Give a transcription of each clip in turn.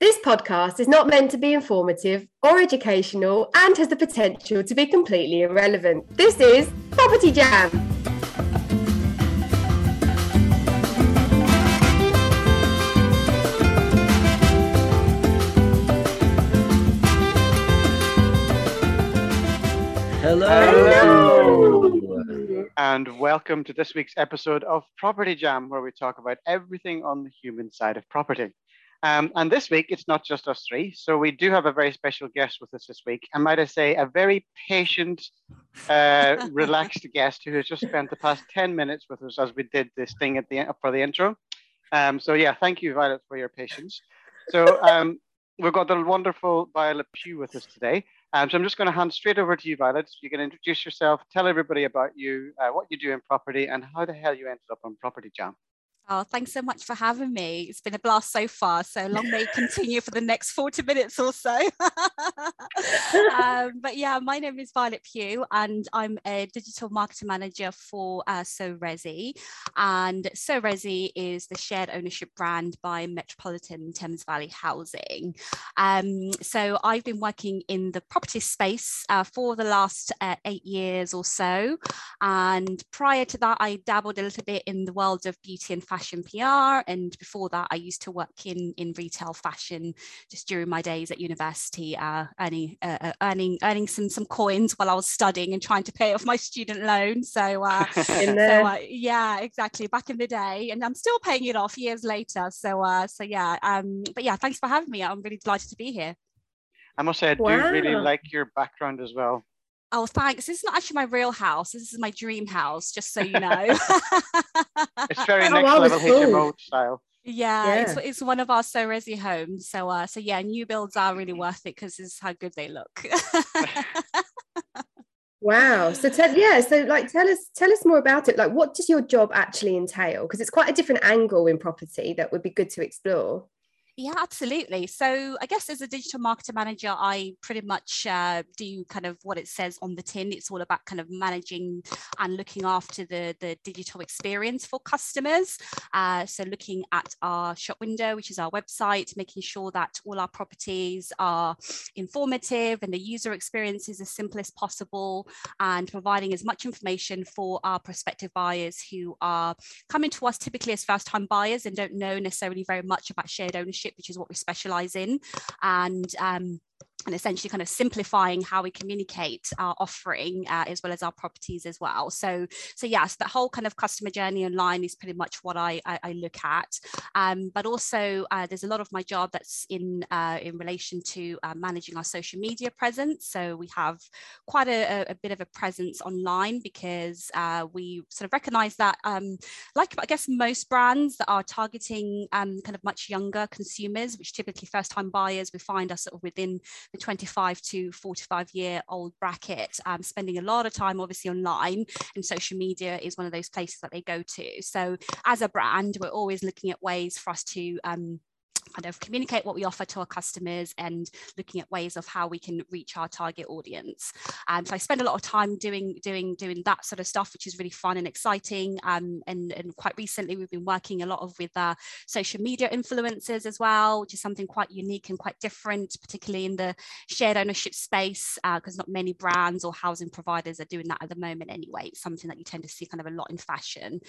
This podcast is not meant to be informative or educational and has the potential to be completely irrelevant. This is Property Jam. Hello. And welcome to this week's episode of Property Jam, where we talk about everything on the human side of property. And this week, it's not just us three. So we do have a very special guest with us this week. And might I say, a very patient, relaxed guest who has just spent the past 10 minutes with us as we did this thing at the end for the intro. Thank you, Violet, for your patience. So we've got the wonderful Violet Pugh with us today. So I'm just going to hand straight over to you, Violet. You can introduce yourself, tell everybody about you, what you do in property, and how the hell you ended up on Property Jam. Oh, thanks so much for having me. It's been a blast so far, so long may continue for the next 40 minutes or so. My name is Violet Pugh and I'm a digital marketing manager for SO Resi. And SO Resi is the shared ownership brand by Metropolitan Thames Valley Housing. So I've been working in the property space for the last 8 years or so. And prior to that, I dabbled a little bit in the world of beauty and fashion. Fashion PR, and before that I used to work in retail fashion just during my days at university, earning some coins while I was studying and trying to pay off my student loan, so back in the day, and I'm still paying it off years later, so thanks for having me. I'm really delighted to be here. I must say, I do really like your background as well. Oh, thanks. This is not actually my real house. This is my dream house, just so you know. It's very next level HMO style. Yeah. It's one of our SO Resi homes. So new builds are really worth it because this is how good they look. Wow. So tell us more about it. Like, what does your job actually entail? Because it's quite a different angle in property that would be good to explore. Yeah, absolutely. So I guess as a digital marketer manager, I pretty much do kind of what it says on the tin. It's all about kind of managing and looking after the digital experience for customers. So looking at our shop window, which is our website, making sure that all our properties are informative and the user experience is as simple as possible, and providing as much information for our prospective buyers who are coming to us typically as first-time buyers and don't know necessarily very much about shared ownership, which is what we specialize in, and essentially kind of simplifying how we communicate our offering as well as our properties as well. So the whole kind of customer journey online is pretty much what I look at. But also there's a lot of my job that's in relation to managing our social media presence. So we have quite a bit of a presence online because we sort of recognize that, I guess most brands that are targeting kind of much younger consumers, which typically first-time buyers, we find are sort of within the 25 to 45 year old bracket, spending a lot of time obviously online, and social media is one of those places that they go to. So as a brand, we're always looking at ways for us to kind of communicate what we offer to our customers and looking at ways of how we can reach our target audience. So I spend a lot of time doing that sort of stuff, which is really fun and exciting. And quite recently, we've been working a lot with social media influencers as well, which is something quite unique and quite different, particularly in the shared ownership space, because not many brands or housing providers are doing that at the moment anyway. It's something that you tend to see kind of a lot in fashion.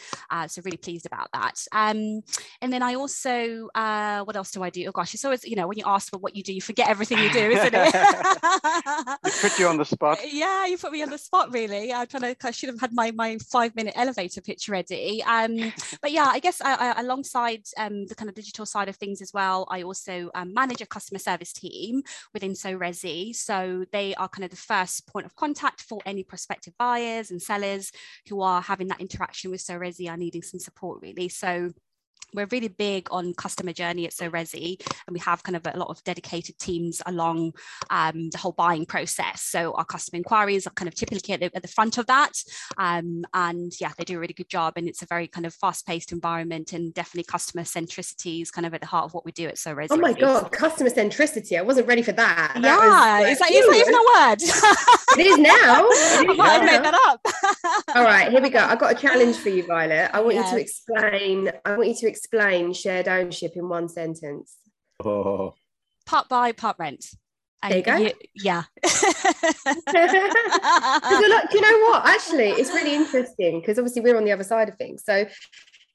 So really pleased about that. And then I also, what else do I do? Oh gosh, it's always, when you ask for what you do, you forget everything you do, isn't it? You put you on the spot. Yeah, you put me on the spot, really. I should have had my 5-minute elevator pitch ready. I guess I alongside the kind of digital side of things as well, I also manage a customer service team within SO Resi. So they are kind of the first point of contact for any prospective buyers and sellers who are having that interaction with SO Resi and needing some support, really. So we're really big on customer journey at SO Resi, and we have kind of a lot of dedicated teams along the whole buying process. So our customer inquiries are kind of typically at the front of that. They do a really good job, and it's a very kind of fast-paced environment, and definitely customer centricity is kind of at the heart of what we do at SO Resi. Oh my God, customer centricity. I wasn't ready for that. It's not even a word. It is now. I made that up. All right, here we go. I've got a challenge for you, Violet. I want you to explain shared ownership in one sentence. Oh, part buy, part rent. And there you go. Like, you know what? Actually, it's really interesting because obviously we're on the other side of things. So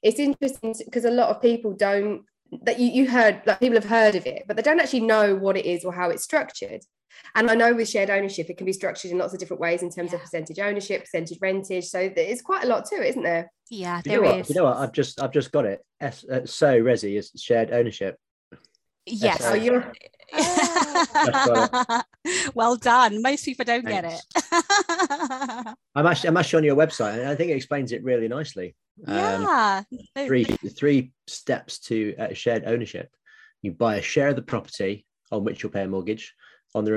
it's interesting because a lot of people don't, that you heard, like people have heard of it, but they don't actually know what it is or how it's structured. And I know with shared ownership, it can be structured in lots of different ways in terms of percentage ownership, percentage rentage. So there's quite a lot to it, isn't there? Yeah, there is. You know what? I've just got it. So Resi is shared ownership. Yes. Oh, you're... Well done. Most people don't get it. I'm actually on your website, and I think it explains it really nicely. Three steps to shared ownership. You buy a share of the property on which you'll pay a mortgage. On the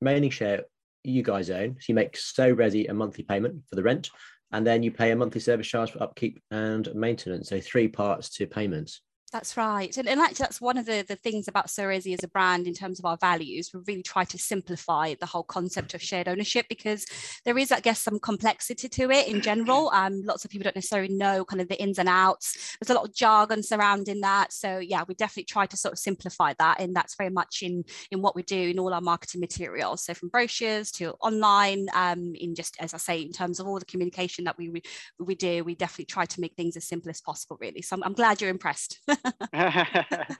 remaining share you guys own, so you make SO Resi a monthly payment for the rent, and then you pay a monthly service charge for upkeep and maintenance. So three parts to payments. That's right. And actually, that's one of the things about SO Resi as a brand in terms of our values. We really try to simplify the whole concept of shared ownership because there is, I guess, some complexity to it in general. Lots of people don't necessarily know kind of the ins and outs. There's a lot of jargon surrounding that. So, yeah, we definitely try to sort of simplify that. And that's very much in what we do in all our marketing materials. So from brochures to online, in just, as I say, in terms of all the communication that we do, we definitely try to make things as simple as possible, really. So I'm glad you're impressed. I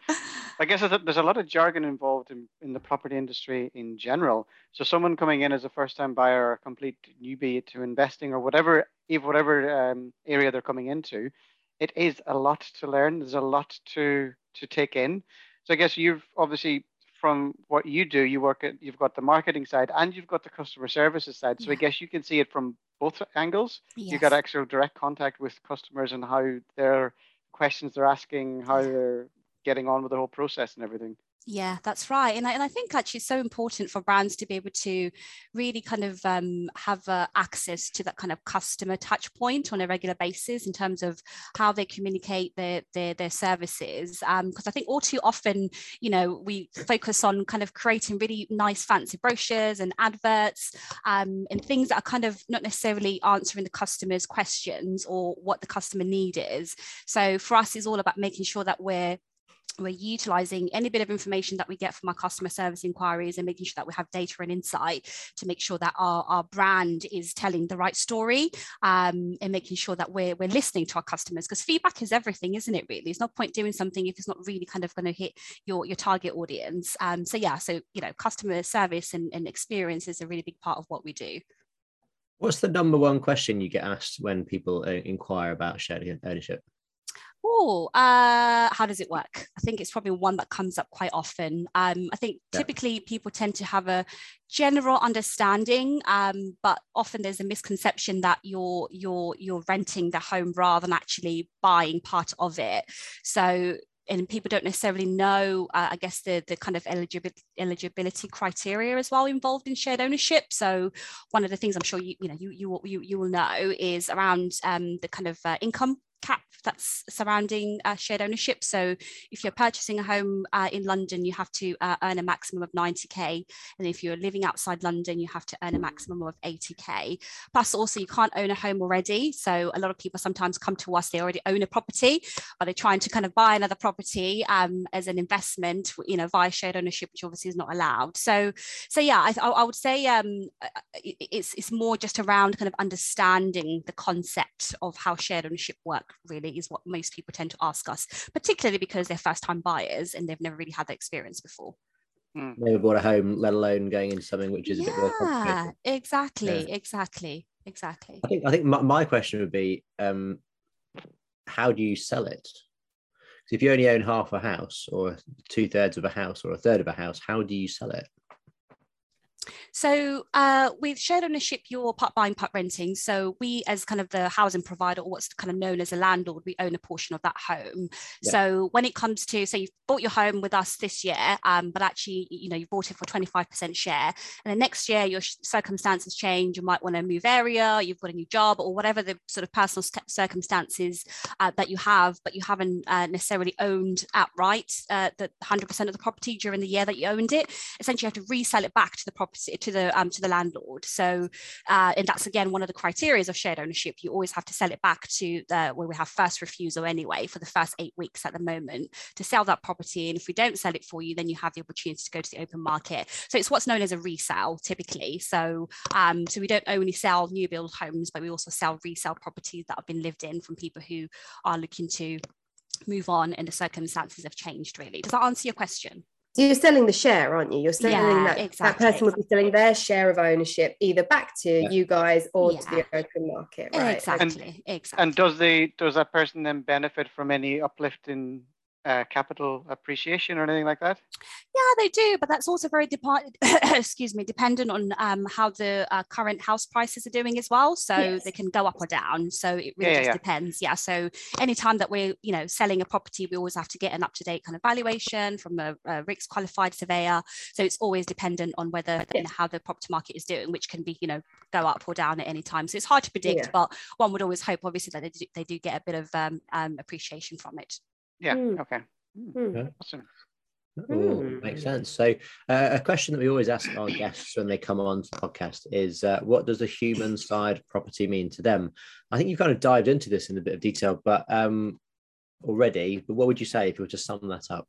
guess there's a lot of jargon involved in the property industry in general. So someone coming in as a first-time buyer or a complete newbie to investing or whatever area they're coming into, it is a lot to learn. There's a lot to take in. So I guess you've obviously, from what you do, you've got the marketing side and you've got the customer services side. So I guess you can see it from both angles. Yes. You've got actual direct contact with customers and how they're questions they're asking, how they're getting on with the whole process and everything. Yeah, that's right. And I think actually it's so important for brands to be able to really kind of have access to that kind of customer touch point on a regular basis in terms of how they communicate their services. Because I think all too often, you know, we focus on kind of creating really nice fancy brochures and adverts and things that are kind of not necessarily answering the customer's questions or what the customer need is. So for us, it's all about making sure that we're utilizing any bit of information that we get from our customer service inquiries and making sure that we have data and insight to make sure that our brand is telling the right story and making sure that we're listening to our customers, because feedback is everything, isn't it, really? It's no point doing something if it's not really kind of going to hit your target audience. So you know, customer service and experience is a really big part of what we do. What's the number one question you get asked when people inquire about shared ownership? How does it work? I think it's probably one that comes up quite often. I think typically people tend to have a general understanding, but often there's a misconception that you're renting the home rather than actually buying part of it. So. And people don't necessarily know, I guess, the kind of eligibility criteria as well involved in shared ownership. So one of the things I'm sure you will know is around the kind of income cap that's surrounding shared ownership. So if you're purchasing a home in London, you have to earn a maximum of 90k, and if you're living outside London, you have to earn a maximum of 80k. Plus, also, you can't own a home already. So a lot of people sometimes come to us, they already own a property, but they're trying to kind of buy another property as an investment, you know, via shared ownership, which obviously is not allowed. I would say it's more just around kind of understanding the concept of how shared ownership works, really, is what most people tend to ask us, particularly because they're first-time buyers and they've never really had that experience before. Never bought a home, let alone going into something which is a bit more complicated. Exactly. I think my question would be, how do you sell it? Because if you only own half a house or 2/3 of a house or a third of a house, how do you sell it? So with shared ownership, you're part buying, part renting. So we, as kind of the housing provider, or what's kind of known as a landlord, we own a portion of that home. Yeah. So when it comes to, so you've bought your home with us this year, but actually, you know, you bought it for 25% share. And the next year, your circumstances change. You might want to move area, you've got a new job, or whatever the sort of personal circumstances that you have, but you haven't necessarily owned outright the 100% of the property during the year that you owned it. Essentially, you have to resell it back to the property, to the landlord. So, and that's again one of the criteria of shared ownership. You always have to sell it back to where we have first refusal anyway for the first 8 weeks at the moment to sell that property. And if we don't sell it for you, then you have the opportunity to go to the open market. So it's what's known as a resale typically. So, so we don't only sell new build homes, but we also sell resale properties that have been lived in from people who are looking to move on and the circumstances have changed really. Does that answer your question? So you're selling the share, aren't you? You're selling that person would be selling their share of ownership either back to you guys or to the open market, right? Exactly. And does that person then benefit from any uplift in capital appreciation or anything like that? Yeah, they do, but that's also very dependent on how the current house prices are doing as well. So they can go up or down. So it really just depends. Yeah. So anytime that we're selling a property, we always have to get an up to date kind of valuation from a RICS qualified surveyor. So it's always dependent on whether how the property market is doing, which can be go up or down at any time. So it's hard to predict, but one would always hope, obviously, that they do get a bit of appreciation from it. Yeah. Mm. Okay. Mm. Awesome. Ooh, makes sense. So, a question that we always ask our guests when they come on to the podcast is, what does the human side property mean to them? I think you kind of dived into this in a bit of detail, but but what would you say if you were to sum that up?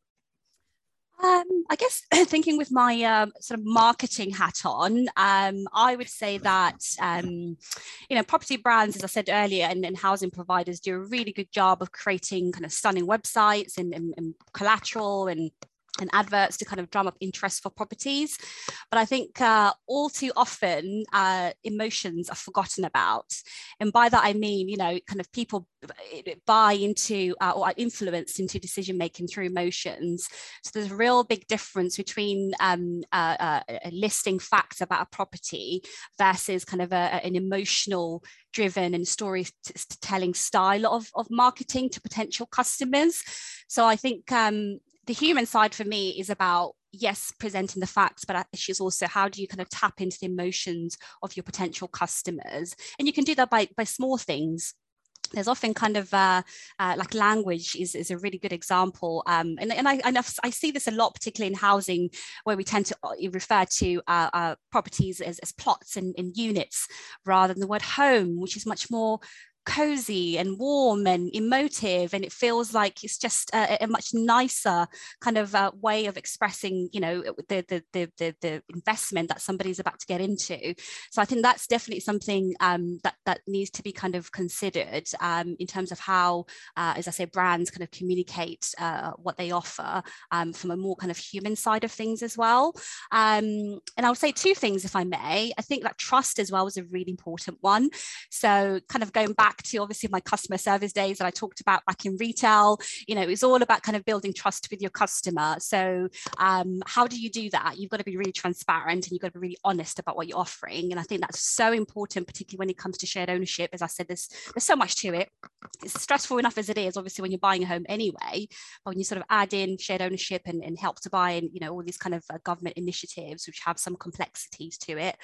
I guess thinking with my sort of marketing hat on, I would say that, property brands, as I said earlier, and housing providers do a really good job of creating kind of stunning websites and collateral and adverts to kind of drum up interest for properties. But I think all too often emotions are forgotten about. And by that, I mean, kind of people buy into or are influenced into decision-making through emotions. So there's a real big difference between listing facts about a property versus kind of an emotional driven and storytelling style of marketing to potential customers. So I think the human side for me is about, yes, presenting the facts, but it's also how do you kind of tap into the emotions of your potential customers? And you can do that by small things. There's often kind of like language is a really good example. And I see this a lot, particularly in housing, where we tend to refer to properties as plots and units rather than the word home, which is much more cozy and warm and emotive, and it feels like it's just a much nicer kind of way of expressing the investment that somebody's about to get into. So I think that's definitely something that needs to be kind of considered in terms of how as I say, brands kind of communicate what they offer from a more kind of human side of things as well. And I would say two things if I may. I think that trust as well is a really important one. So kind of going back to obviously my customer service days that I talked about back in retail, it's all about kind of building trust with your customer. So how do you do that? You've got to be really transparent and you've got to be really honest about what you're offering. And I think that's so important, particularly when it comes to shared ownership. As I said, there's so much to it. It's stressful enough as it is, obviously, when you're buying a home anyway, but when you sort of add in shared ownership and help to buy and, all these kind of government initiatives, which have some complexities to it,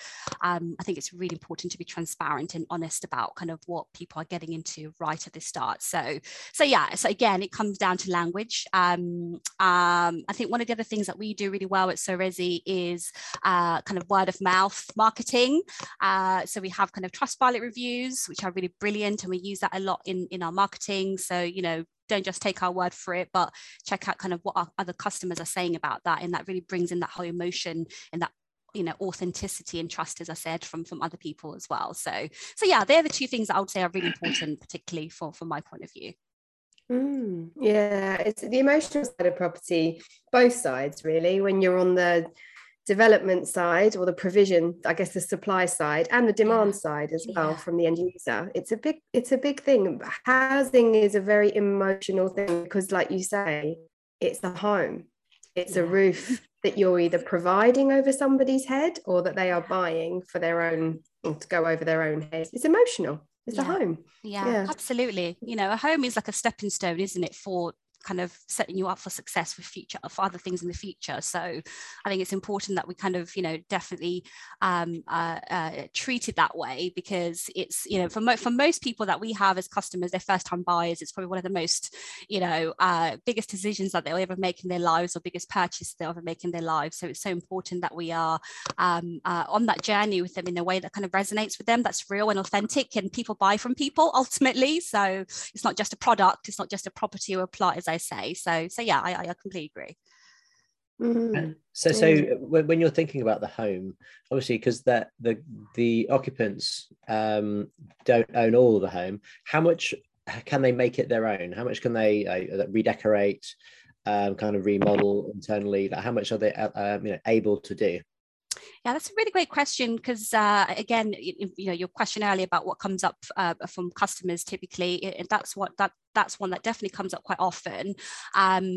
I think it's really important to be transparent and honest about kind of what people are getting into right at the start. So again, it comes down to language. I think one of the other things that we do really well at SO Resi is kind of word of mouth marketing. So we have kind of Trustpilot reviews, which are really brilliant, and we use that a lot in our marketing. So don't just take our word for it, but check out kind of what our other customers are saying about that, and that really brings in that whole emotion and that authenticity and trust, as I said, from other people as well. So they're the two things that I would say are really important, particularly from my point of view. Yeah, it's the emotional side of property, both sides really. When you're on the development side or the provision, I guess the supply side and the demand side as well from the end user, it's a big thing. Housing is a very emotional thing because, like you say, it's a home. It's a roof that you're either providing over somebody's head or that they are buying for their own, to go over their own head. It's emotional. It's a home. Yeah, absolutely. A home is like a stepping stone, isn't it, for kind of setting you up for success with future, for other things in the future. So I think it's important that we kind of, you know, definitely treat it that way, because it's, you know, for most people that we have as customers, they're first time buyers. It's probably one of the most, you know, biggest decisions that they'll ever make in their lives, or biggest purchase they'll ever make in their lives. So it's so important that we are on that journey with them in a way that kind of resonates with them, that's real and authentic, and people buy from people ultimately. So it's not just a product, it's not just a property or a plot, as I say. So yeah, I completely agree. Mm-hmm. So when you're thinking about the home, obviously, because that the occupants don't own all of the home, how much can they make it their own? How much can they redecorate, kind of remodel internally? Like, how much are they you know, able to do? Yeah, that's a really great question, because again, you know, your question earlier about what comes up from customers typically, and that's one that definitely comes up quite often,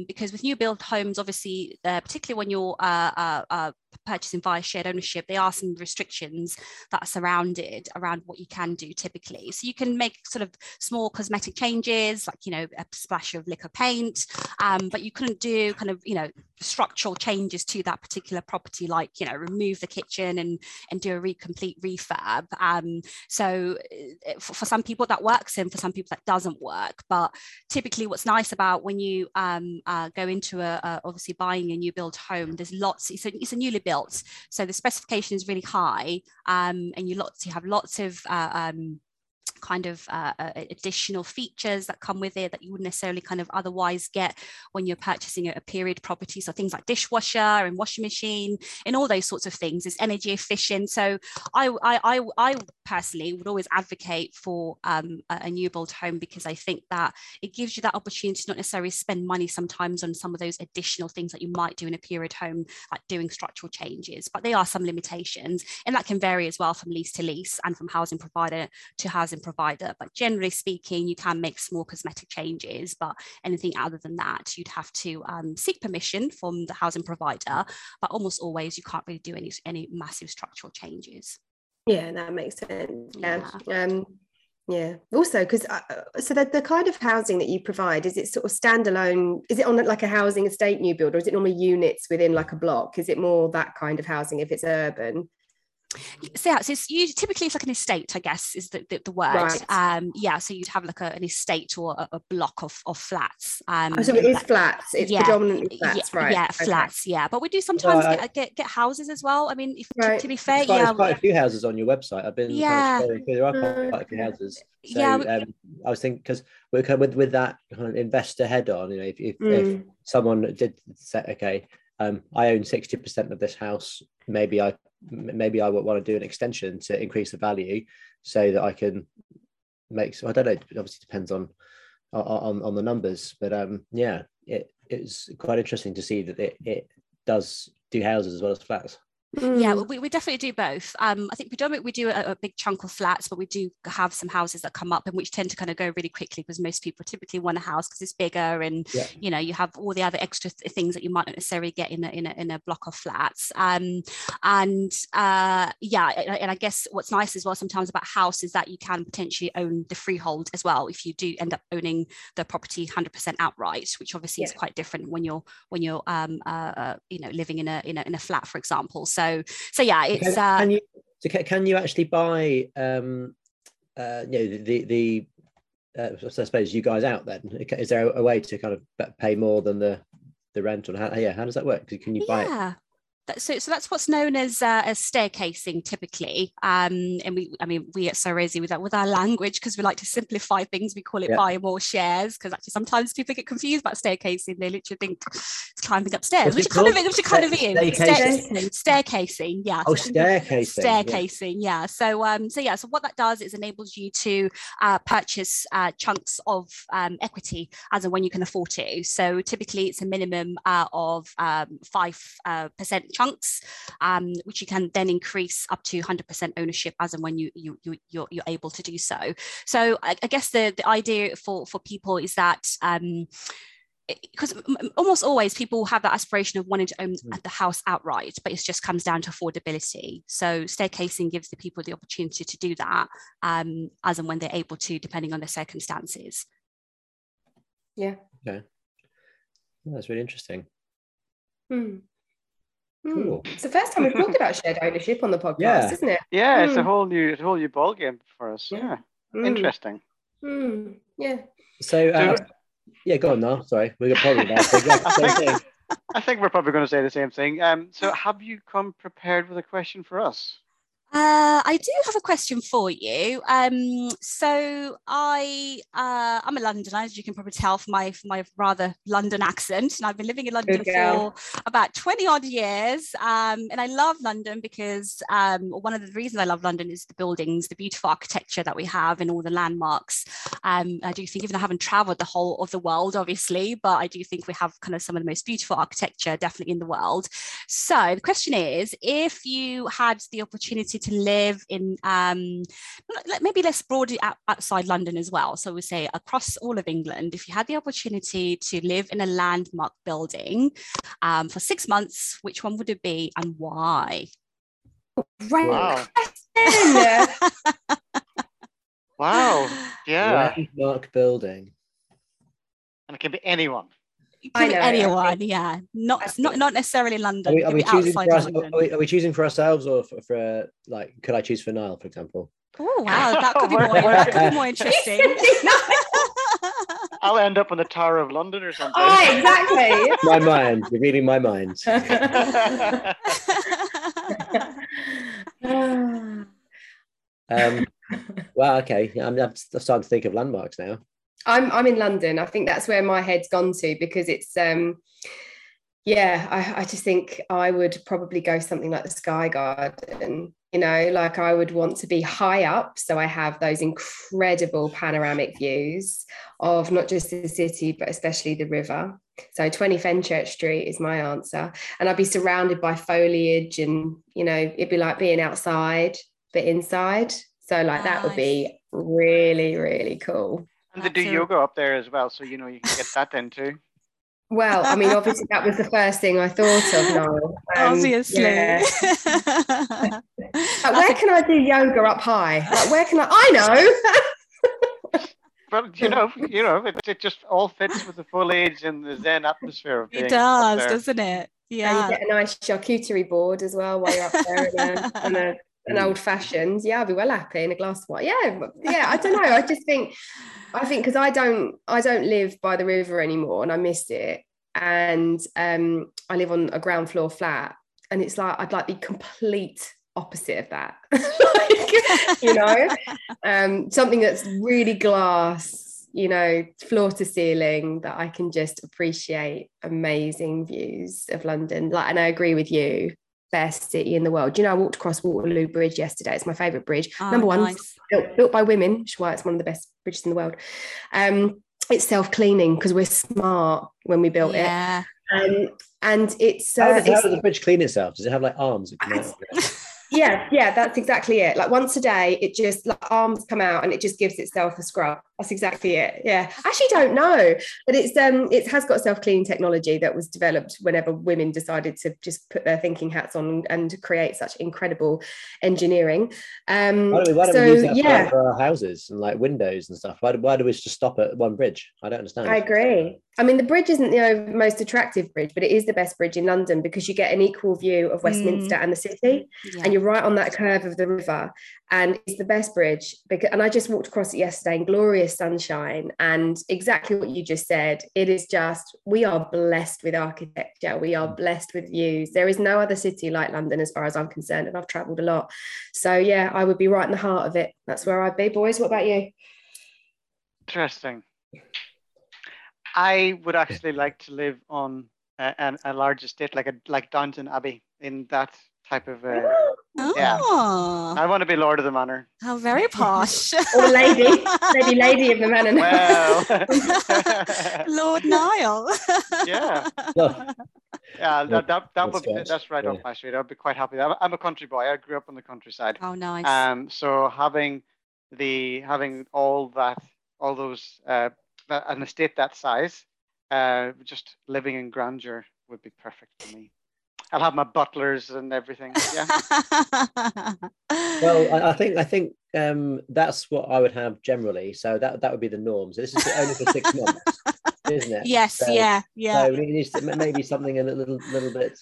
because with new build homes, obviously, particularly when you're purchasing via shared ownership, there are some restrictions that are surrounded around what you can do typically. So you can make sort of small cosmetic changes, like, you know, a splash of liquor paint, but you couldn't do kind of, you know, structural changes to that particular property, like, you know, remove the kitchen and do a complete refurb. So for some people that works, and for some people that doesn't work. But typically what's nice about when you go into obviously buying a new build home, there's lots, it's a newly built, so the specification is really high, and you have lots of kind of additional features that come with it that you wouldn't necessarily kind of otherwise get when you're purchasing a period property. So things like dishwasher and washing machine and all those sorts of things. It's energy efficient. So I personally would always advocate for a new build home, because I think that it gives you that opportunity to not necessarily spend money sometimes on some of those additional things that you might do in a period home, like doing structural changes. But there are some limitations, and that can vary as well from lease to lease and from housing provider to housing provider, but generally speaking, you can make small cosmetic changes. But anything other than that, you'd have to seek permission from the housing provider. But almost always, you can't really do any massive structural changes. Yeah, that makes sense. Yeah, yeah. Also, because so that the kind of housing that you provide, is it sort of standalone? Is it on like a housing estate new build, or is it normally units within like a block? Is it more that kind of housing if it's urban? So it's usually, typically it's like an estate, I guess, is the word. Right. Yeah, so you'd have like an estate or a block of flats. So it is flats. It's predominantly flats, right? Yeah, okay. Flats. Yeah, but we do sometimes get houses as well. I mean, to be fair, there's quite a few houses on your website. I've been there are quite a few houses. So, yeah, I was thinking, because with that kind of investor head on, you know, if someone did say, okay, I own 60% of this house, maybe I would want to do an extension to increase the value so that I can make some, I don't know, it obviously depends on the numbers, but yeah, it's quite interesting to see that it does do houses as well as flats. Yeah, we definitely do both. I think predominantly we do a big chunk of flats, but we do have some houses that come up and which tend to kind of go really quickly, because most people typically want a house because it's bigger, and you know, you have all the other extra things that you might not necessarily get in a block of flats. And I guess what's nice as well sometimes about house is that you can potentially own the freehold as well if you do end up owning the property 100% outright, which obviously is quite different when you're you know, living in a flat, for example. So yeah, it's can you actually buy you know, so I suppose you guys out then, is there a way to kind of pay more than the rent, or how does that work? Can you buy it? So that's what's known as staircasing typically, and we at SO Resi with our language, because we like to simplify things, we call it buy more shares, because actually sometimes people get confused about staircasing. They literally think it's climbing upstairs, which is kind of it. Staircasing, yeah. Oh, staircasing, yeah. So what that does is enables you to purchase chunks of equity as and when you can afford to. So typically it's a minimum of 5% chunks, which you can then increase up to 100% ownership as and when you're able to do so. So I guess the idea for people is that because almost always people have that aspiration of wanting to own the house outright, but it just comes down to affordability. So staircasing gives the people the opportunity to do that as and when they're able to, depending on their circumstances. Yeah. Okay. That's really interesting. Hmm. Cool. It's the first time we've talked about shared ownership on the podcast, isn't it? Yeah, it's a whole new ball game for us. Yeah, interesting. Mm. Yeah. So, go on now. Sorry, we're probably about to go. I think we're probably going to say the same thing. So, have you come prepared with a question for us? I do have a question for you. So I'm a Londoner, as you can probably tell from my rather London accent, and I've been living in London for about 20 odd years. And I love London because one of the reasons I love London is the buildings, the beautiful architecture that we have, and all the landmarks. I do think, even though I haven't travelled the whole of the world, obviously, but I do think we have kind of some of the most beautiful architecture, definitely, in the world. So the question is, if you had the opportunity to live in maybe less broadly outside London as well, so we say across all of England, if you had the opportunity to live in a landmark building for 6 months, which one would it be and why? Great question. Wow. Yeah. Landmark building. And it can be anyone. Not necessarily London. Are we choosing for ourselves, or for like? Could I choose for Niall, for example? Oh wow, that could be more interesting. I'll end up on the Tower of London or something. Oh, exactly. My mind, revealing my mind. Well, okay. I'm starting to think of landmarks now. I'm in London. I think that's where my head's gone to, because it's I just think I would probably go something like the Sky Garden. You know, like, I would want to be high up, so I have those incredible panoramic views of not just the city, but especially the river. So 20 Fenchurch Street is my answer, and I'd be surrounded by foliage, and you know, it'd be like being outside but inside. So like that would be really, really cool. And they do yoga up there as well, so, you know, you can get that in too. Well, I mean, obviously that was the first thing I thought of, Niall. Obviously. Yeah. Where can I do yoga up high? Like, where can I know. But, you know, it just all fits with the foliage and the zen atmosphere of being. It does, doesn't it? Yeah. And you get a nice charcuterie board as well while you're up there. An old-fashioned, I'll be well happy, and a glass of wine. Yeah, I don't know. I think because I don't live by the river anymore, and I missed it. And I live on a ground floor flat, and it's like I'd like the complete opposite of that. Like, you know, something that's really glass, you know, floor to ceiling, that I can just appreciate amazing views of London. Like, and I agree with you. Best city in the world. You know, I walked across Waterloo Bridge yesterday. It's my favourite bridge. Number one, nice. built by women, which is why it's one of the best bridges in the world. It's self-cleaning because we're smart when we built it. And it's... how does the bridge clean itself? Does it have like arms? Yeah, that's exactly it. Like, once a day, it just, like, arms come out and it just gives itself a scrub. That's exactly it. Yeah. I actually don't know, but it's it has got self-cleaning technology that was developed whenever women decided to just put their thinking hats on and create such incredible engineering. Why don't we use that for our houses and like windows and stuff? Why do we just stop at one bridge? I don't understand. I agree. I mean, the bridge isn't the most attractive bridge, but it is the best bridge in London because you get an equal view of Westminster and the city, and you're right on that curve of the river, and it's the best bridge. And I just walked across it yesterday in glorious sunshine, and exactly what you just said, it is just, we are blessed with architecture, we are blessed with views. There is no other city like London as far as I'm concerned, and I've travelled a lot. So yeah, I would be right in the heart of it. That's where I'd be, boys. What about you? Interesting. I would actually like to live on a large estate, like Downton Abbey, in that type of. I want to be Lord of the Manor. Oh, very posh. Or lady of the Manor. Well, Lord Niall. That's right off my street. I'd be quite happy. I'm a country boy. I grew up on the countryside. Oh, nice. So having all that, all those. An estate that size, just living in grandeur would be perfect for me. I'll have my butlers and everything. Yeah. Well, I think that's what I would have generally. So that would be the norm. So this is only for 6 months. isn't it? Yes, so, yeah. So it needs to maybe something a little bit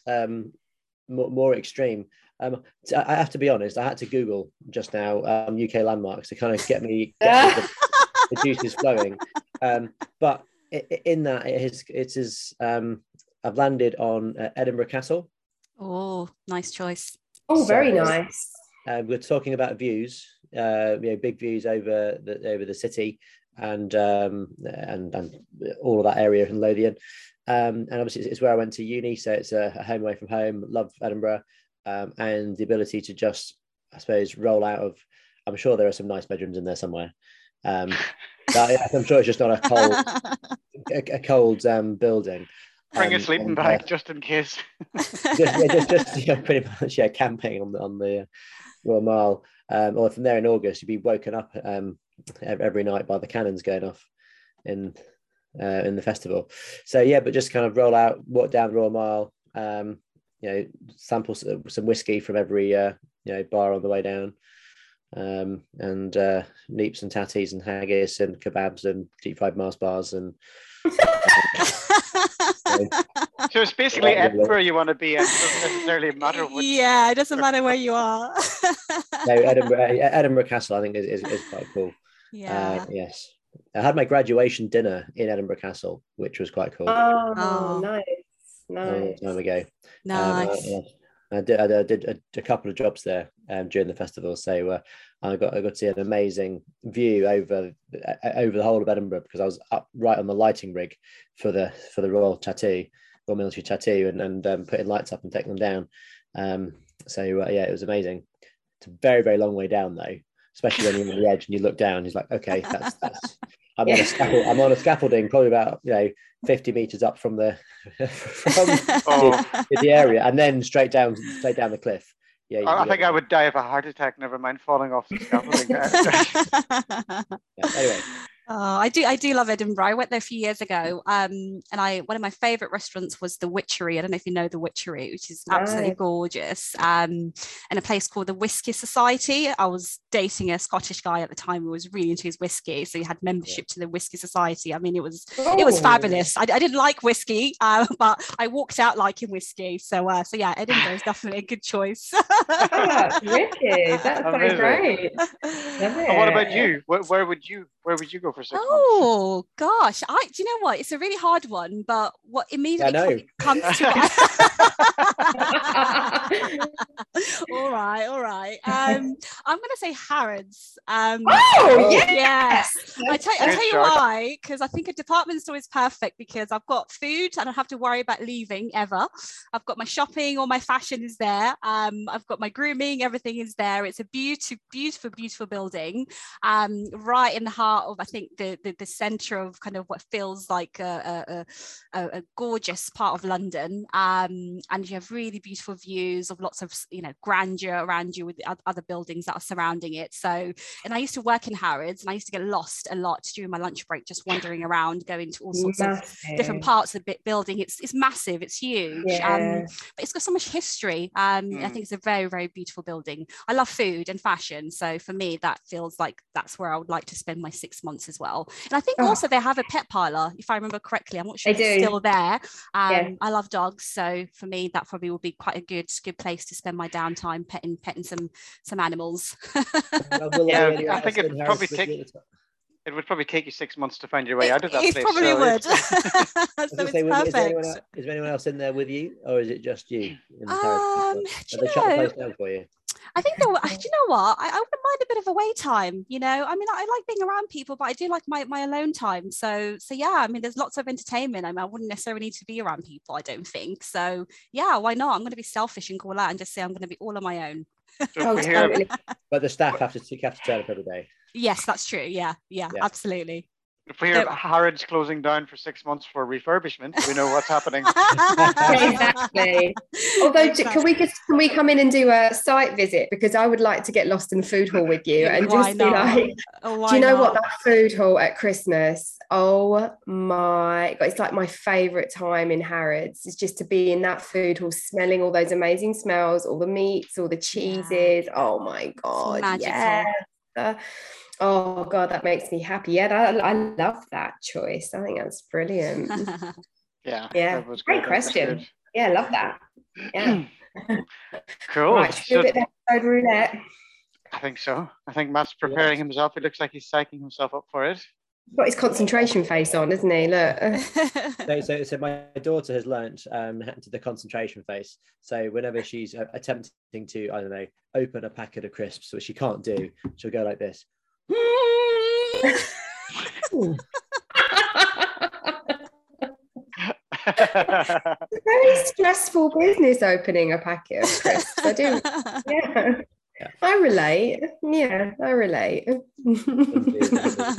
more extreme. I have to be honest, I had to Google just now UK landmarks to kind of get me the juices flowing. But in that, it is I've landed on Edinburgh Castle. Oh, nice choice. Oh, very nice. We're talking about views, big views over the city and all of that area in Lothian. And obviously it's where I went to uni, so it's a home away from home. Love Edinburgh, and the ability to just, I suppose, roll out of. I'm sure there are some nice bedrooms in there somewhere. I'm sure it's just not a cold building. Bring a sleeping bag just in case. Pretty much, camping on the Royal Mile. Or from there in August, you'd be woken up every night by the cannons going off in the festival. So but just kind of roll out, walk down the Royal Mile. Sample some whiskey from every bar on the way down, and neeps and tatties and haggis and kebabs and deep fried Mars bars and. So it's basically Edinburgh you want to be in. It doesn't necessarily matter. It doesn't matter where you are. No, Edinburgh Castle, I think, is quite cool. Yeah. Yes. I had my graduation dinner in Edinburgh Castle, which was quite cool. Oh, nice. A long time ago. Nice. I did a couple of jobs there during the festival, so I got to see an amazing view over the whole of Edinburgh, because I was up right on the lighting rig for the Royal Military Tattoo, and putting lights up and taking them down. It was amazing. It's a very, very long way down though, especially when you're on the edge and you look down. He's like, okay, that's I'm on a scaffolding, probably about 50 meters up from the the area, and then straight down the cliff. Yeah, I think I would die of a heart attack. Never mind falling off the scaffolding. Anyway. Oh, I do love Edinburgh. I went there a few years ago, and one of my favourite restaurants was the Witchery. I don't know if you know the Witchery, which is absolutely gorgeous. And a place called the Whiskey Society. I was dating a Scottish guy at the time who was really into his whiskey, so he had membership to the Whiskey Society. I mean, it was fabulous. I didn't like whiskey, but I walked out liking whiskey. So Edinburgh is definitely a good choice. Wicked! That's so great. And what about you? Where would you go for? Oh gosh, do you know what? It's a really hard one, but what immediately comes to All right. I'm going to say Harrods. Yes. I tell you why, because I think a department store is perfect because I've got food. I don't have to worry about leaving ever. I've got my shopping, all my fashion is there. I've got my grooming, everything is there. It's a beautiful building, right in the heart of, I think, the centre of kind of what feels like a gorgeous part of London, and you have really beautiful views of lots of grandeur around you with other buildings that are surrounding it. So, and I used to work in Harrods, and I used to get lost a lot during my lunch break, just wandering around, going to all sorts of different parts of the building. It's massive, it's huge, but it's got so much history. I think it's a very, very beautiful building. I love food and fashion, so for me that feels like that's where I would like to spend my 6 months as well. And I think also they have a pet parlour, if I remember correctly. I'm not sure it's still there. I love dogs, so for me that probably will be quite a good place to spend my downtime, petting some animals. I think it would probably take you 6 months to find your way out of that place. Probably would. Perfect. Is there anyone else in there with you, or is it just you? I think I wouldn't mind a bit of away time, I mean, I like being around people, but I do like my alone time. So I mean, there's lots of entertainment. I mean, I wouldn't necessarily need to be around people, I don't think. So yeah, why not? I'm going to be selfish and call out and just say I'm going to be all on my own. But the staff have to turn up every day. Yes, that's true. Yeah. Absolutely. If we hear Harrods closing down for 6 months for refurbishment, we know what's happening. Exactly. Although, can we come in and do a site visit? Because I would like to get lost in the food hall with you and just be like, do you know what, that food hall at Christmas? Oh my God, it's like my favourite time in Harrods is just to be in that food hall, smelling all those amazing smells, all the meats, all the cheeses. Oh my God, it's magical. Oh God, that makes me happy. Yeah, I love that choice. I think that's brilliant. Yeah, that was great question. Yeah, I love that. Yeah. Cool. Right, should we do a bit of episode roulette? I think so. I think Matt's preparing himself. It looks like he's psyching himself up for it. He's got his concentration face on, isn't he? Look. So my daughter has learnt to the concentration face. So whenever she's attempting to, I don't know, open a packet of crisps, which she can't do, she'll go like this. It's very stressful business opening a packet of crisps. I do. Yeah. Yeah. I relate. Yeah, I relate.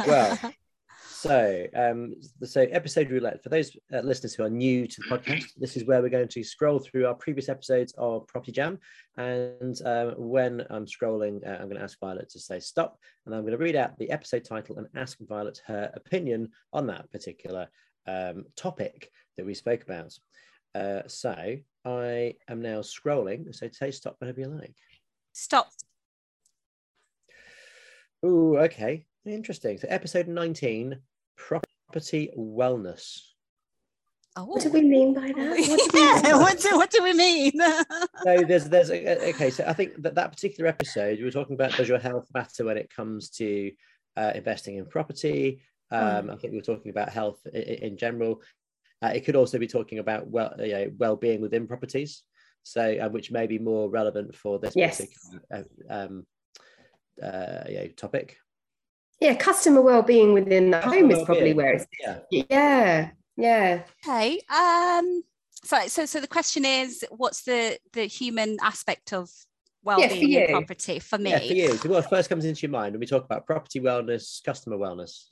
Well, so episode roulette, for those listeners who are new to the podcast, this is where we're going to scroll through our previous episodes of Property Jam. And when I'm scrolling, I'm going to ask Violet to say stop. And I'm going to read out the episode title and ask Violet her opinion on that particular topic that we spoke about. So I am now scrolling. So say stop whenever you like. Stop. Oh, okay. Interesting. So episode 19, property wellness. Oh. What do we mean by that? What do we mean? So okay, so I think that particular episode, we were talking about, does your health matter when it comes to investing in property? I think we were talking about health in general. It could also be talking about well-being within properties. So, which may be more relevant for this particular topic. Yeah, customer well-being within the home is probably where it's. Yeah. Okay. So the question is, what's the human aspect of well-being in property for me? Yeah, for you. So what first comes into your mind when we talk about property wellness, customer wellness?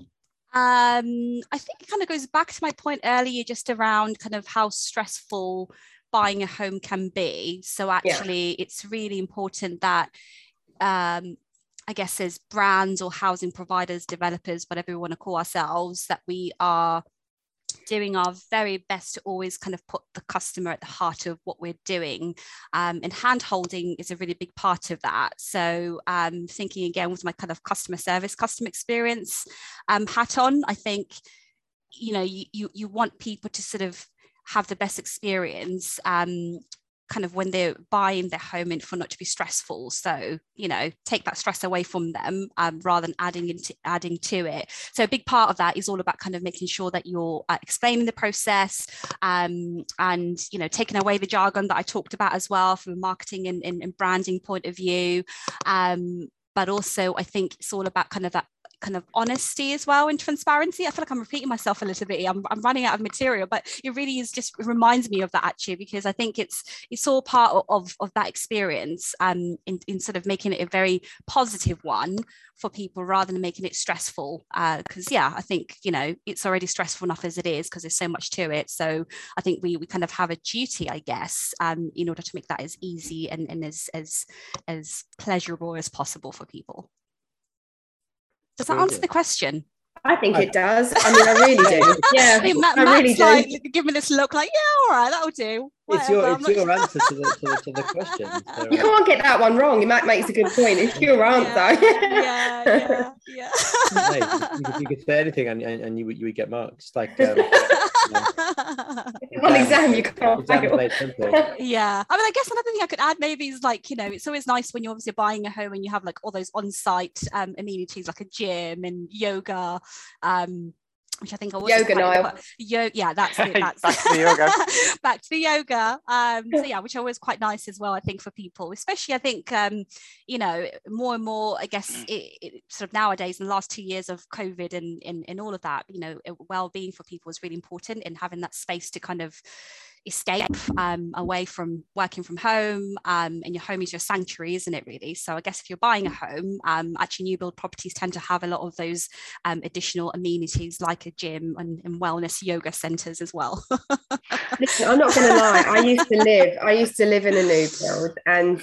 I think it kind of goes back to my point earlier, just around kind of how stressful buying a home can be. So actually it's really important that I guess as brands or housing providers, developers, whatever we want to call ourselves, that we are doing our very best to always kind of put the customer at the heart of what we're doing, and hand holding is a really big part of that. So thinking again with my kind of customer experience hat on, I think you want people to sort of have the best experience kind of when they're buying their home, and for not to be stressful, so take that stress away from them rather than adding to it. So a big part of that is all about kind of making sure that you're explaining the process and taking away the jargon that I talked about as well from a marketing and branding point of view, but also I think it's all about kind of that kind of honesty as well and transparency. I feel like I'm repeating myself a little bit. I'm running out of material, but it really is just reminds me of that actually, because I think it's all part of that experience in sort of making it a very positive one for people rather than making it stressful, because I think it's already stressful enough as it is because there's so much to it. So I think we kind of have a duty, I guess, in order to make that as easy and as pleasurable as possible for people. Does that answer the question? I think it does. I mean, I really do. Yeah, Matt's really do. Give me this look like, yeah, all right, that'll do. It's your answer to the question. So, you can't get that one wrong. It might make a good point. It's your answer. Yeah. You could say anything and you would get marks. Like one exam, you can't. Yeah. I mean, I guess another thing I could add maybe is like, it's always nice when you're obviously buying a home and you have like all those on-site amenities like a gym and yoga, which I think I was yoga Nile. That's it. Back to the yoga. Back to the yoga. So yeah, which are always quite nice as well, I think, for people, especially I think, more and more, I guess, it sort of nowadays in the last 2 years of COVID and all of that, well-being for people is really important, and having that space to kind of escape away from working from home, and your home is your sanctuary, isn't it, really? So I guess if you're buying a home, actually new build properties tend to have a lot of those additional amenities like a gym and wellness yoga centers as well. Listen, I'm not gonna lie, I used to live in a new build, and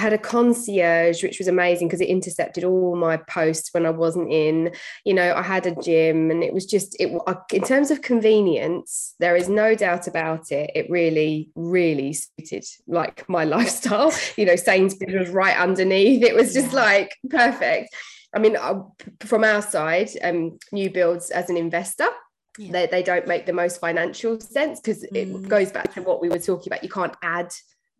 had a concierge, which was amazing because it intercepted all my posts when I wasn't in. I had a gym, and it was just, in terms of convenience, there is no doubt about it. It really, really suited like my lifestyle. Sainsbury's was right underneath. It was just like perfect. I mean, from our side, new builds as an investor, yeah, they don't make the most financial sense, because it goes back to what we were talking about. You can't add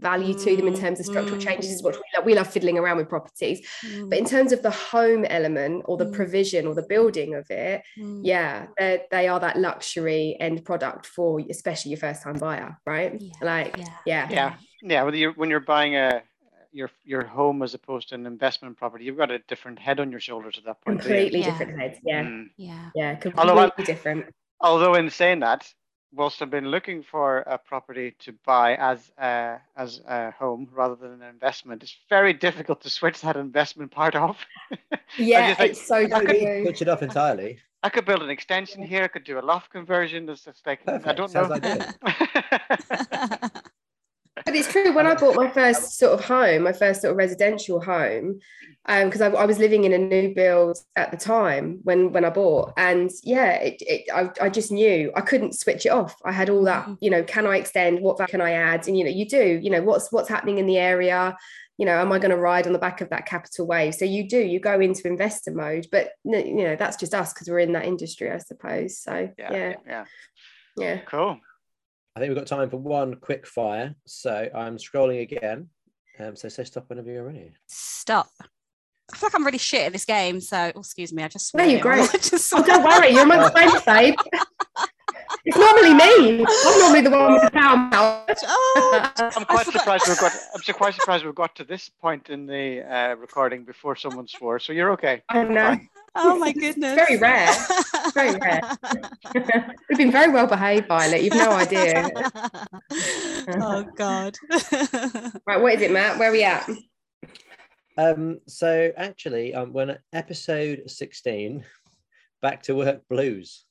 value to them in terms of structural changes. Is what we love fiddling around with properties, but in terms of the home element or the provision or the building of it, yeah, they are that luxury end product for especially your first time buyer, right? Yeah. Well, when you're buying your home as opposed to an investment property, you've got a different head on your shoulders at that point. Completely different heads. Completely different. Although in saying that, whilst I've been looking for a property to buy as a home rather than an investment, it's very difficult to switch that investment part off. Yeah, it's so true. Switch it up entirely. I could build an extension here. I could do a loft conversion. It's just like, perfect. I don't know. Like but it's true. When I bought my first sort of home, my first sort of residential home, because I was living in a new build at the time when I bought, and I just knew I couldn't switch it off. I had all that, can I extend? What can I add? And you do, what's happening in the area. Am I going to ride on the back of that capital wave? So you go into investor mode, but that's just us because we're in that industry, I suppose. So yeah. Cool. I think we've got time for one quick fire. So I'm scrolling again. So say stop whenever you're ready. Stop. I feel like I'm really shit at this game. So, excuse me. I just. No, you're great. Don't worry. You're my friend, babe. It's normally me. I'm normally the one with the power mouth. I'm quite surprised we've got to this point in the recording before someone swore. So you're okay. I know. Fine. Oh my goodness. Very rare. Very rare. We've been very well behaved, Violet. You've no idea. Oh God. Right, what is it, Matt? Where are we at? So actually, we're at episode 16, Back to Work Blues.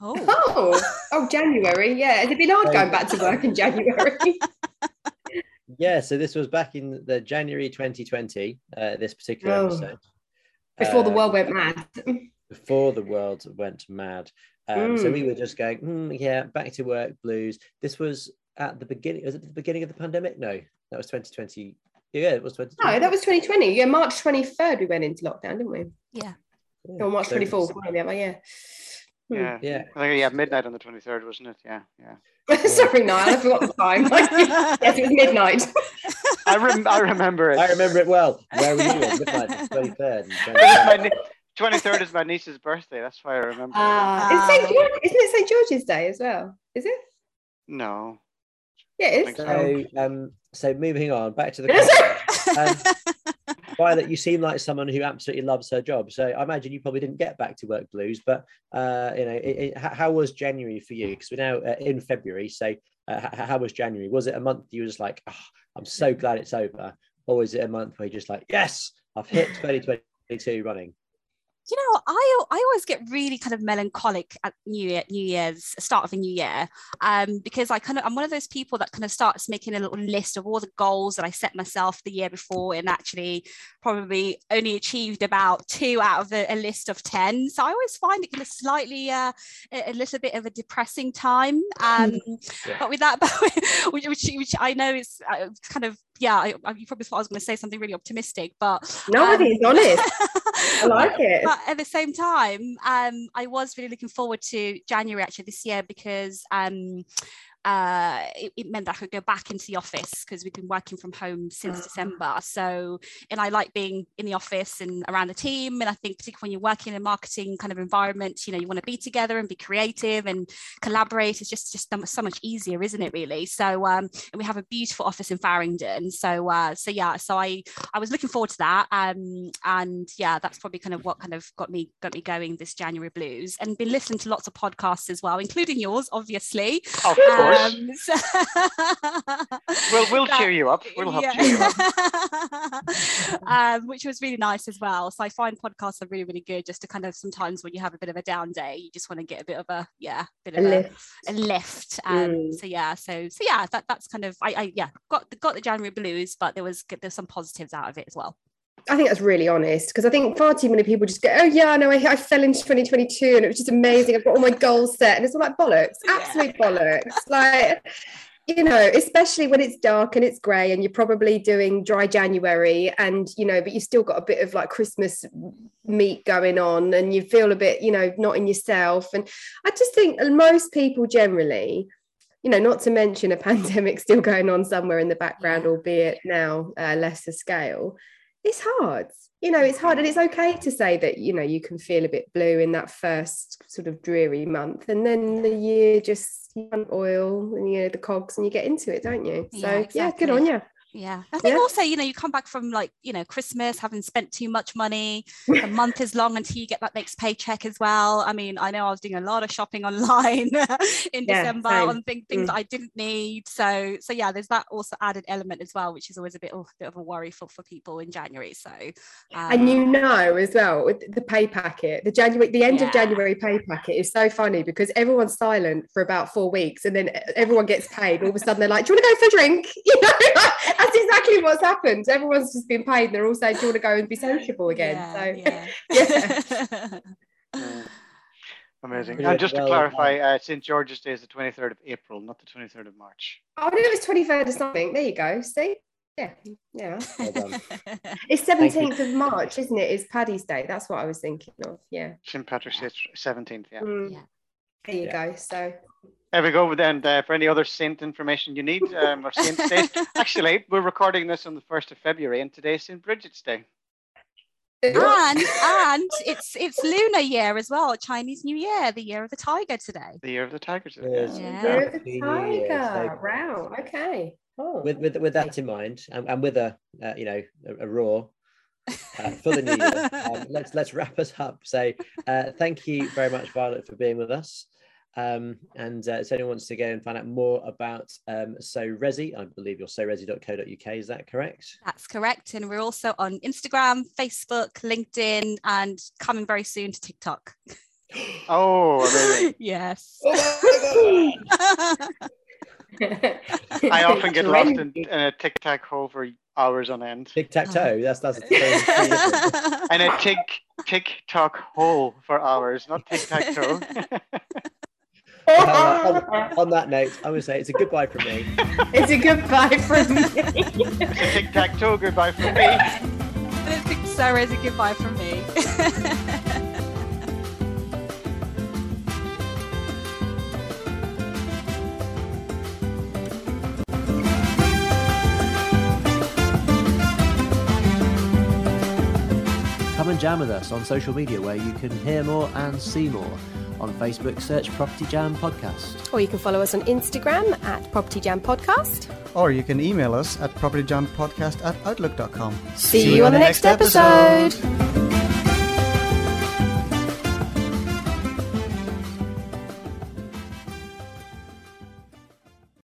Oh, January. Yeah. Has it been hard going back to work in January? Yeah, so this was back in the January 2020, this particular episode. Before the world went mad. Before the world went mad. So we were just going, back to work blues. This was at the beginning. Was it the beginning of the pandemic? No, that was 2020. Yeah, it was 2020. No, that was 2020. Yeah, March 23rd we went into lockdown, didn't we? Yeah. Or March 24th. Yeah. I think midnight on the 23rd, wasn't it? Yeah. Sorry, Niall, I forgot the time. Yes, it was midnight. I remember it. I remember it well. Where were you on midnight the 23rd? 23rd is my niece's birthday. That's why I remember. Isn't it St. George's Day as well? Is it? No. Yeah, it is. So moving on, back to the. Violet, you seem like someone who absolutely loves her job. So I imagine you probably didn't get back to work blues, but how was January for you? Because we're now in February. So how was January? Was it a month you were just like, oh, I'm so glad it's over? Or was it a month where you're just like, yes, I've hit 2022 running? You know, I always get really kind of melancholic at start of a new year, because I'm one of those people that kind of starts making a little list of all the goals that I set myself the year before, and actually probably only achieved about 2 out of a list of 10. So I always find it kind of slightly a little bit of a depressing time. But with that, which I know is kind of you probably thought I was going to say something really optimistic, but nobody's honest. I like it. But at the same time, I was really looking forward to January actually this year, because it meant that I could go back into the office, because we've been working from home since December. So, and I like being in the office and around the team. And I think particularly when you're working in a marketing kind of environment, you want to be together and be creative and collaborate. It's just so much easier, isn't it, really? So, and we have a beautiful office in Farringdon. So, so I was looking forward to that. That's probably kind of what kind of got me going this January blues, and been listening to lots of podcasts as well, including yours, obviously. Of course. We'll cheer you up. We'll help cheer you up. Which was really nice as well. So I find podcasts are really, really good, just to kind of sometimes when you have a bit of a down day, you just want to get a bit of a lift. That's kind of I got the January blues, but there's some positives out of it as well. I think that's really honest, because I think far too many people just go, oh yeah, no, I fell into 2022 and it was just amazing. I've got all my goals set, and it's all like bollocks, absolute bollocks. Like you know, especially when it's dark and it's grey and you're probably doing dry January and, you know, but you've still got a bit of like Christmas meat going on and you feel a bit, you know, not in yourself. And I just think most people generally, you know, not to mention a pandemic still going on somewhere in the background, albeit now lesser scale, it's hard. You know, it's hard, and it's okay to say that, you know, you can feel a bit blue in that first sort of dreary month, and then the year just oil and, you know, the cogs, and you get into it, don't you? So yeah, exactly. Yeah, good on you. Yeah, I think also, you know, you come back from like, you know, Christmas, having spent too much money. The month is long until you get that next paycheck as well. I mean, I know I was doing a lot of shopping online in December on things that I didn't need. So yeah, there's that also added element as well, which is always a bit of a worry for people in January. So, and you know as well, with the pay packet, the end of January pay packet is so funny because everyone's silent for about 4 weeks, and then everyone gets paid. All of a sudden, they're like, "Do you want to go for a drink?" You know. That's exactly what's happened. Everyone's just been paid, and they're all saying, "Do you want to go and be sociable again?" Yeah. Amazing. And just to clarify, St. George's Day is the 23rd of April, not the 23rd of March. Oh, I knew it was 23rd or something. There you go. See? Yeah. Well done. It's 17th of March, isn't it? It's Paddy's Day. That's what I was thinking of. Yeah. St. Patrick's Day, 17th. Yeah. Yeah. There you go. So. There we go. Then for any other Saint information you need, or Saint Day. Actually, we're recording this on the 1st of February, and today's Saint Bridget's Day. And it's Lunar Year as well, Chinese New Year, the Year of the Tiger today. The Year of the Tiger today. Yeah. The Year of the Tiger. Wow. Okay. Oh. With that in mind, and with a roar. For the new year, let's wrap us up. So, thank you very much, Violet, for being with us. And if anyone wants to go and find out more about SO Resi, I believe you're soresi.co.uk, is that correct? That's correct. And we're also on Instagram, Facebook, LinkedIn, and coming very soon to TikTok. Oh, amazing. Yes. I often get lost in a tic-tac-toe for hours on end. Tic-tac-toe, that's the thing. And a tic-tac-toe for hours, not tic-tac-toe. On that note, I would say it's a goodbye from me. It's a goodbye from me. It's a tic-tac-toe goodbye from me. I don't think so. It's a goodbye from me. Come and jam with us on social media, where you can hear more and see more. On Facebook, search Property Jam Podcast. Or you can follow us on Instagram at Property Jam Podcast. Or you can email us at propertyjampodcast@outlook.com. See you on the next episode.